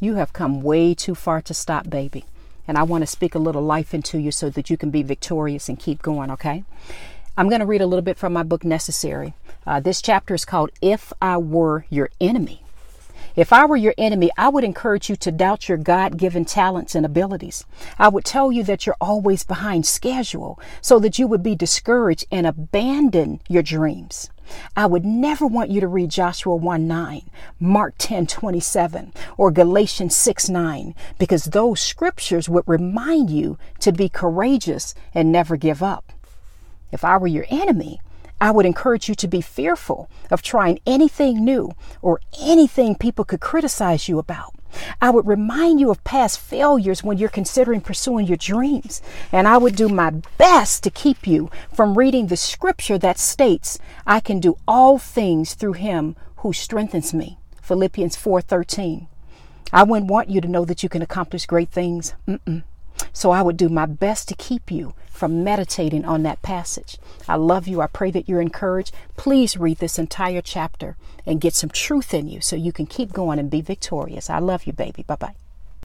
You have come way too far to stop, baby. And I want to speak a little life into you so that you can be victorious and keep going, okay? I'm going to read a little bit from my book, Necessary. This chapter is called, If I Were Your Enemy. If I were your enemy, I would encourage you to doubt your God-given talents and abilities. I would tell you that you're always behind schedule so that you would be discouraged and abandon your dreams. I would never want you to read Joshua 1:9, Mark 10:27, or Galatians 6:9, because those scriptures would remind you to be courageous and never give up. If I were your enemy, I would encourage you to be fearful of trying anything new or anything people could criticize you about. I would remind you of past failures when you're considering pursuing your dreams. And I would do my best to keep you from reading the scripture that states, I can do all things through him who strengthens me. Philippians 4:13. I wouldn't want you to know that you can accomplish great things. So I would do my best to keep you from meditating on that passage. I love you. I pray that you're encouraged. Please read this entire chapter and get some truth in you so you can keep going and be victorious. I love you, baby. Bye-bye.